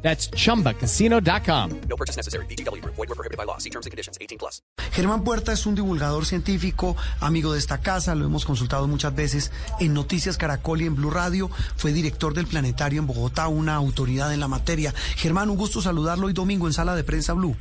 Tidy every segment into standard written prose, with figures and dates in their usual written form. That's chumbacasino.com. No purchase necessary. VGW Group. Void where prohibited by law. See terms and conditions. 18+. Germán Puerta es un divulgador científico, amigo de esta casa, lo hemos consultado muchas veces en Noticias Caracol y en Blue Radio, fue director del Planetario en Bogotá, una autoridad en la materia. Germán, un gusto saludarlo hoy domingo en Sala de Prensa Blue.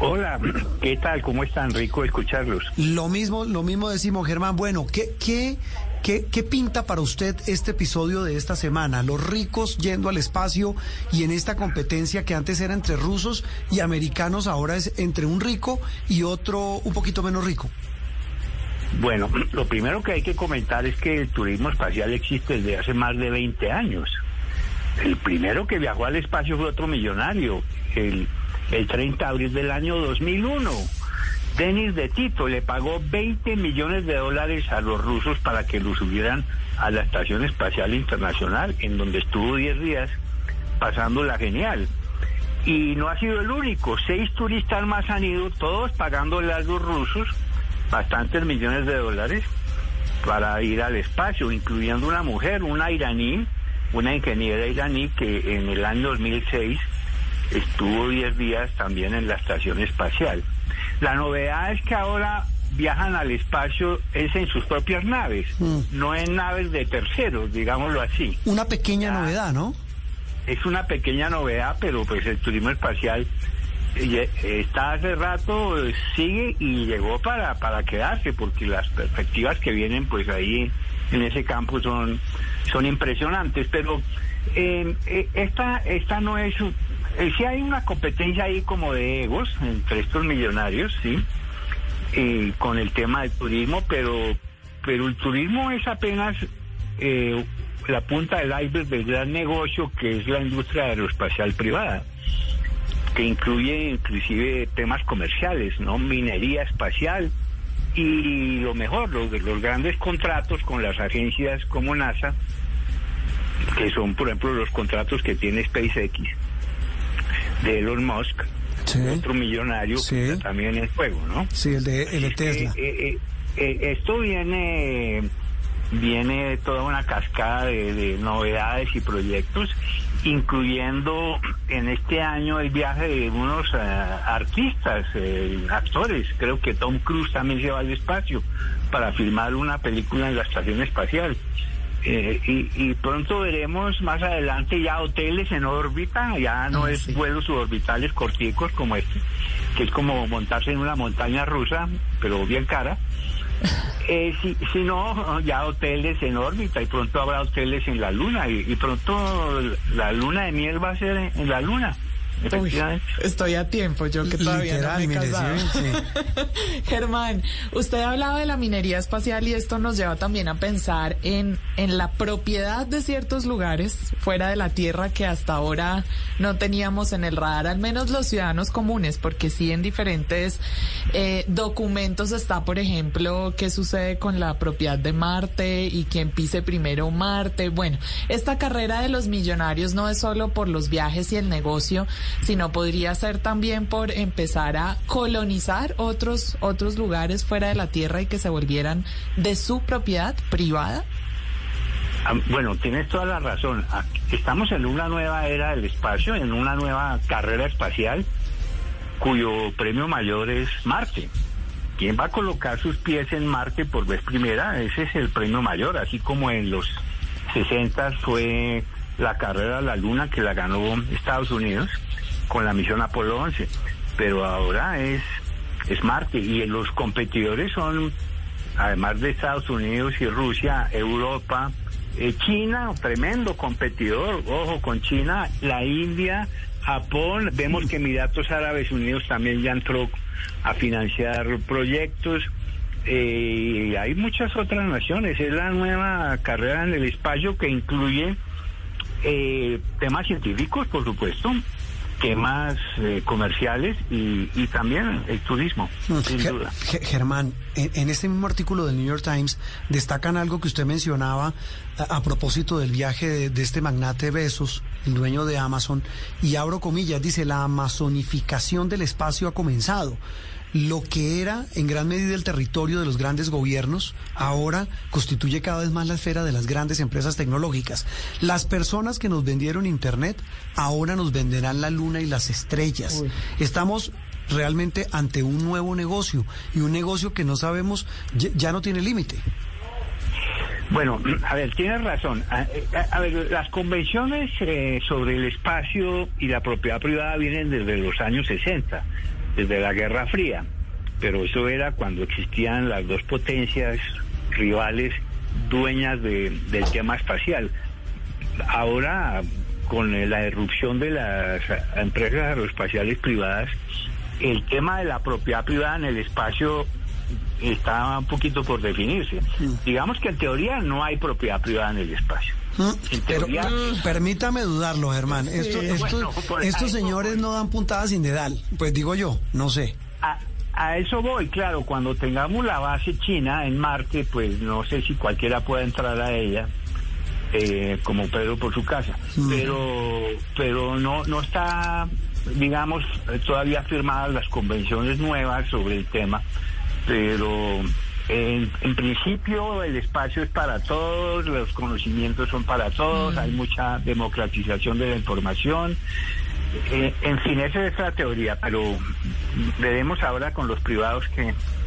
Hola, ¿qué tal? ¿Cómo están? Rico escucharlos. Lo mismo decimos, Germán. Bueno, ¿Qué pinta para usted este episodio de esta semana? Los ricos yendo al espacio y en esta competencia que antes era entre rusos y americanos, ahora es entre un rico y otro un poquito menos rico. Bueno, lo primero que hay que comentar es que el turismo espacial existe desde hace más de 20 años. El primero que viajó al espacio fue otro millonario, el 30 de abril del año 2001. Dennis de Tito le pagó $20 millones a los rusos para que lo subieran a la Estación Espacial Internacional, en donde estuvo 10 días pasándola genial. Y no ha sido el único, 6 turistas más han ido, todos pagándole a los rusos bastantes millones de dólares para ir al espacio, incluyendo una mujer, una iraní, una ingeniera iraní que en el año 2006 estuvo 10 días también en la Estación Espacial. La novedad es que ahora viajan al espacio es en sus propias naves, no en naves de terceros, digámoslo así. Una pequeña novedad, ¿no? Es una pequeña novedad, pero pues el turismo espacial está hace rato, sigue y llegó para quedarse, porque las perspectivas que vienen pues ahí en ese campo son impresionantes, pero esta no es... Sí hay una competencia ahí como de egos entre estos millonarios, sí, con el tema del turismo, pero el turismo es apenas la punta del iceberg del gran negocio que es la industria aeroespacial privada, que incluye inclusive temas comerciales, ¿no? Minería espacial y lo mejor, los grandes contratos con las agencias como NASA, que son, por ejemplo, los contratos que tiene SpaceX, de Elon Musk, sí, otro millonario, sí, que está también en juego, ¿no? Sí, el de Tesla. Esto viene toda una cascada de novedades y proyectos, incluyendo en este año el viaje de unos artistas, actores. Creo que Tom Cruise también se va al espacio para filmar una película en la Estación Espacial. Y pronto veremos más adelante ya hoteles en órbita, ya no es vuelos suborbitales corticos como este, que es como montarse en una montaña rusa, pero bien cara, sino ya hoteles en órbita, y pronto habrá hoteles en la luna, y pronto la luna de miel va a ser en la luna. Uy, estoy a tiempo, yo que todavía no me he casado. Sí. Germán, usted ha hablado de la minería espacial y esto nos lleva también a pensar en la propiedad de ciertos lugares fuera de la Tierra que hasta ahora no teníamos en el radar, al menos los ciudadanos comunes, porque sí en diferentes documentos está, por ejemplo, qué sucede con la propiedad de Marte y quién pise primero Marte. Bueno, esta carrera de los millonarios no es solo por los viajes y el negocio, sino podría ser también por empezar a colonizar otros lugares fuera de la Tierra y que se volvieran de su propiedad privada. Bueno, tienes toda la razón. Estamos en una nueva era del espacio, en una nueva carrera espacial cuyo premio mayor es Marte. ¿Quién va a colocar sus pies en Marte por vez primera? Ese es el premio mayor, así como en los 60 fue la carrera a la Luna que la ganó Estados Unidos con la misión Apolo 11, pero ahora es Marte, y los competidores son, además de Estados Unidos y Rusia, Europa, China, tremendo competidor, ojo con China, la India, Japón, vemos que Emiratos Árabes Unidos también ya entró a financiar proyectos, y hay muchas otras naciones. Es la nueva carrera en el espacio que incluye temas científicos, por supuesto, temas comerciales y también el turismo, sin duda. Germán, en este mismo artículo del New York Times destacan algo que usted mencionaba a propósito del viaje de este magnate Bezos, el dueño de Amazon, y abro comillas, dice, la amazonificación del espacio ha comenzado. Lo que era en gran medida el territorio de los grandes gobiernos, ahora constituye cada vez más la esfera de las grandes empresas tecnológicas. Las personas que nos vendieron Internet, ahora nos venderán la luna y las estrellas. Uy. Estamos realmente ante un nuevo negocio, y un negocio que no sabemos, ya no tiene límite. Bueno, a ver, tienes razón. A ver, las convenciones sobre el espacio y la propiedad privada vienen desde los años 60. Desde la Guerra Fría, pero eso era cuando existían las dos potencias rivales dueñas del tema espacial. Ahora, con la irrupción de las empresas aeroespaciales privadas, el tema de la propiedad privada en el espacio está un poquito por definirse. Sí. Digamos que en teoría no hay propiedad privada en el espacio. Pero permítame dudarlo, Germán. Estos señores no dan puntadas sin dedal, pues digo yo, no sé. A eso voy, claro, cuando tengamos la base china en Marte, pues no sé si cualquiera pueda entrar a ella, como Pedro por su casa, pero no está, digamos, todavía firmadas las convenciones nuevas sobre el tema, pero... En principio el espacio es para todos, los conocimientos son para todos, hay mucha democratización de la información, en fin, esa es la teoría, pero veremos ahora con los privados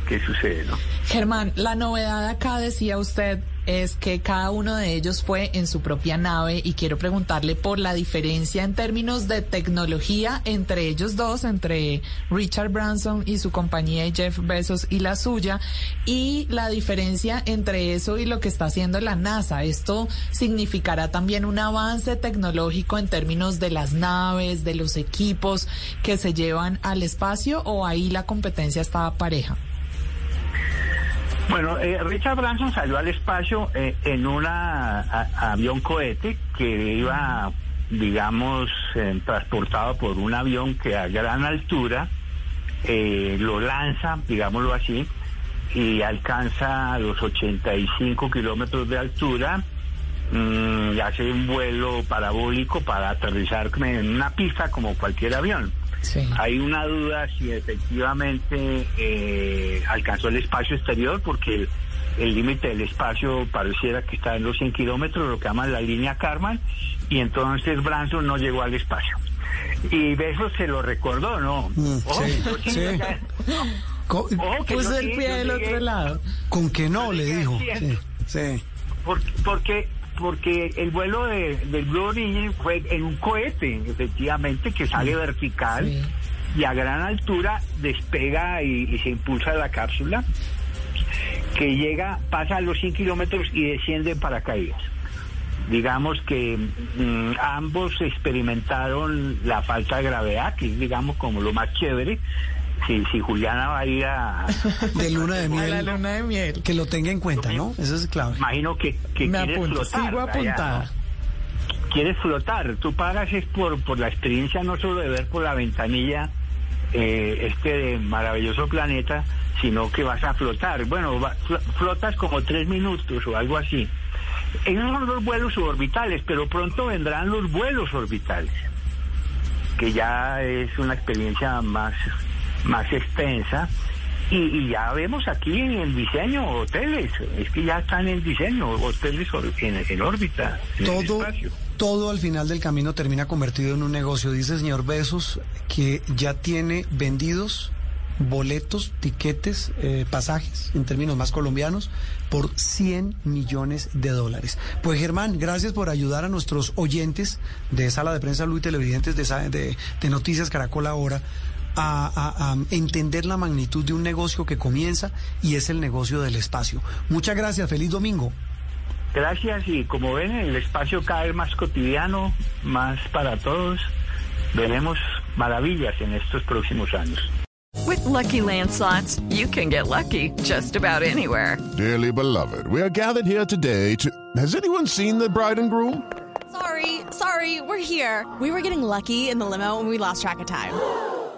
qué sucede, ¿no? Germán, la novedad acá, decía usted, es que cada uno de ellos fue en su propia nave, y quiero preguntarle por la diferencia en términos de tecnología entre ellos dos, entre Richard Branson y su compañía y Jeff Bezos y la suya, y la diferencia entre eso y lo que está haciendo la NASA. ¿Esto significará también un avance tecnológico en términos de las naves, de los equipos que se llevan al espacio, o ahí la competencia está pareja? Bueno, Richard Branson salió al espacio en un avión cohete que iba, digamos, transportado por un avión que a gran altura lo lanza, digámoslo así, y alcanza los 85 kilómetros de altura, y hace un vuelo parabólico para aterrizar en una pista como cualquier avión. Sí. Hay una duda si efectivamente alcanzó el espacio exterior, porque el límite del espacio pareciera que está en los 100 kilómetros, lo que llaman la línea Kármán, y entonces Branson no llegó al espacio. Y Bezos se lo recordó, ¿no? Puso el pie del otro lado. Con que no, le dijo. Sí. Porque el vuelo del Blue Origin fue en un cohete, efectivamente, que sale vertical, y a gran altura despega y se impulsa la cápsula, que llega, pasa a los 100 kilómetros y desciende en paracaídas. Digamos que ambos experimentaron la falta de gravedad, que es, digamos, como lo más chévere. Si Juliana va a ir de luna de miel, a la luna de miel, que lo tenga en cuenta, ¿no? Eso es clave. Imagino que quieres flotar. Sigo apuntada. Quieres flotar. Tú pagas es por la experiencia, no solo de ver por la ventanilla maravilloso planeta, sino que vas a flotar. Bueno, flotas como 3 minutos o algo así. Esos son los vuelos suborbitales, pero pronto vendrán los vuelos orbitales, que ya es una experiencia más extensa, y ya vemos aquí en diseño hoteles, es que ya están en diseño hoteles en órbita, en el espacio. Todo al final del camino termina convertido en un negocio. Dice el señor Bezos que ya tiene vendidos boletos, tiquetes, pasajes, en términos más colombianos, por $100 millones. Pues, Germán, gracias por ayudar a nuestros oyentes de Sala de Prensa Blue y televidentes de Noticias Caracol Ahora a entender la magnitud de un negocio que comienza, y es el negocio del espacio. Muchas gracias, feliz domingo. Gracias, y como ven, el espacio cada vez más cotidiano, más para todos. Veremos maravillas en estos próximos años. With Lucky Land Slots, you can get lucky just about anywhere. Dearly beloved, we are gathered here today to... Has anyone seen the bride and groom? Sorry, Sorry, we're here. We were getting lucky in the limo and we lost track of time.